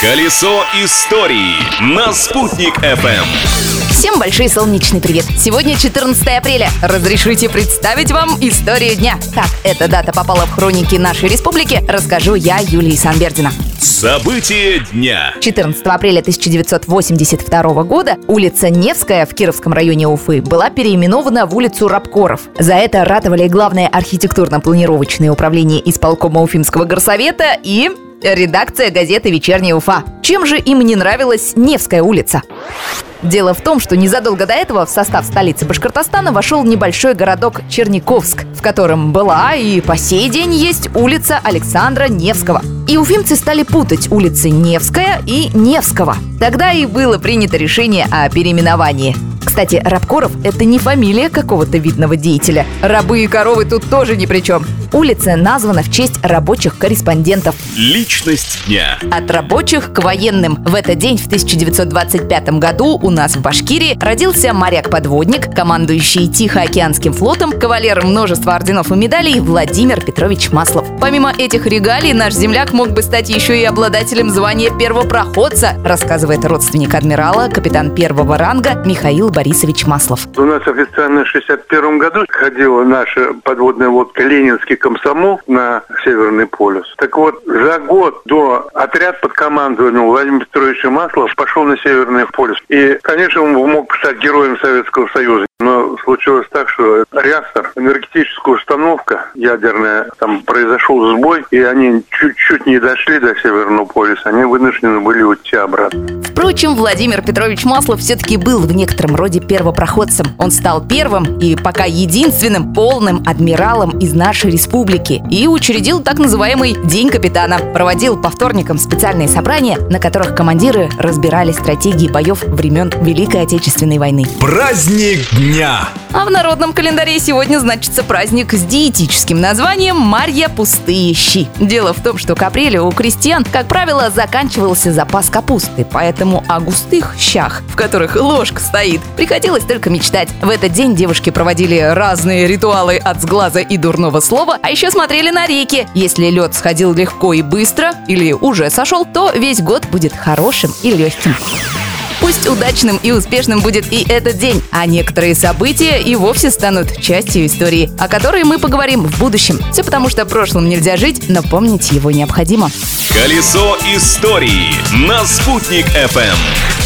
Колесо истории на Спутник FM. Всем большой солнечный привет! Сегодня 14 апреля. Разрешите представить вам историю дня. Как эта дата попала в хроники нашей республики, расскажу я, Юлия Санбердина. События дня. 14 апреля 1982 года улица Невская в Кировском районе Уфы была переименована в улицу Рабкоров. За это ратовали Главное архитектурно-планировочное управление исполкома Уфимского горсовета и... редакция газеты «Вечерняя Уфа». Чем же им не нравилась Невская улица? Дело в том, что незадолго до этого в состав столицы Башкортостана вошел небольшой городок Черниковск, в котором была и по сей день есть улица Александра Невского. И уфимцы стали путать улицы Невская и Невского. Тогда и было принято решение о переименовании. Кстати, Рабкоров – это не фамилия какого-то видного деятеля. Рабы и коровы тут тоже ни при чем. Улица названа в честь рабочих корреспондентов. Личность дня. От рабочих к военным. В этот день, в 1925 году, у нас в Башкирии родился моряк-подводник, командующий Тихоокеанским флотом, кавалер множества орденов и медалей Владимир Петрович Маслов. Помимо этих регалий, наш земляк мог бы стать еще и обладателем звания первопроходца, рассказывает родственник адмирала, капитан первого ранга Михаил Борисович Маслов. У нас официально в 1961 году ходила наша подводная лодка «Ленинский Комсомол» на Северный полюс. Так вот, за год до отряд под командованием Владимира Петровича Маслова пошел на Северный полюс. И, конечно, он мог стать героем Советского Союза. Но случилось так, что реактор, энергетическая установка ядерная, там произошел сбой, и они чуть-чуть не дошли до Северного полюса, они вынуждены были уйти обратно. Впрочем, Владимир Петрович Маслов все-таки был в некотором роде первопроходцем. Он стал первым и пока единственным полным адмиралом из нашей республики и учредил так называемый День капитана. Проводил по вторникам специальные собрания, на которых командиры разбирали стратегии боев времен Великой Отечественной войны. Праздник дня! А в народном календаре сегодня значится праздник с диетическим названием «Марья пустые щи». Дело в том, что к апрелю у крестьян, как правило, заканчивался запас капусты, поэтому о густых щах, в которых ложка стоит, приходилось только мечтать. В этот день девушки проводили разные ритуалы от сглаза и дурного слова, а еще смотрели на реки. Если лед сходил легко и быстро, или уже сошел, то весь год будет хорошим и легким. Пусть удачным и успешным будет и этот день, а некоторые события и вовсе станут частью истории, о которой мы поговорим в будущем. Все потому, что прошлым нельзя жить, но помнить его необходимо. Колесо истории на Спутник FM.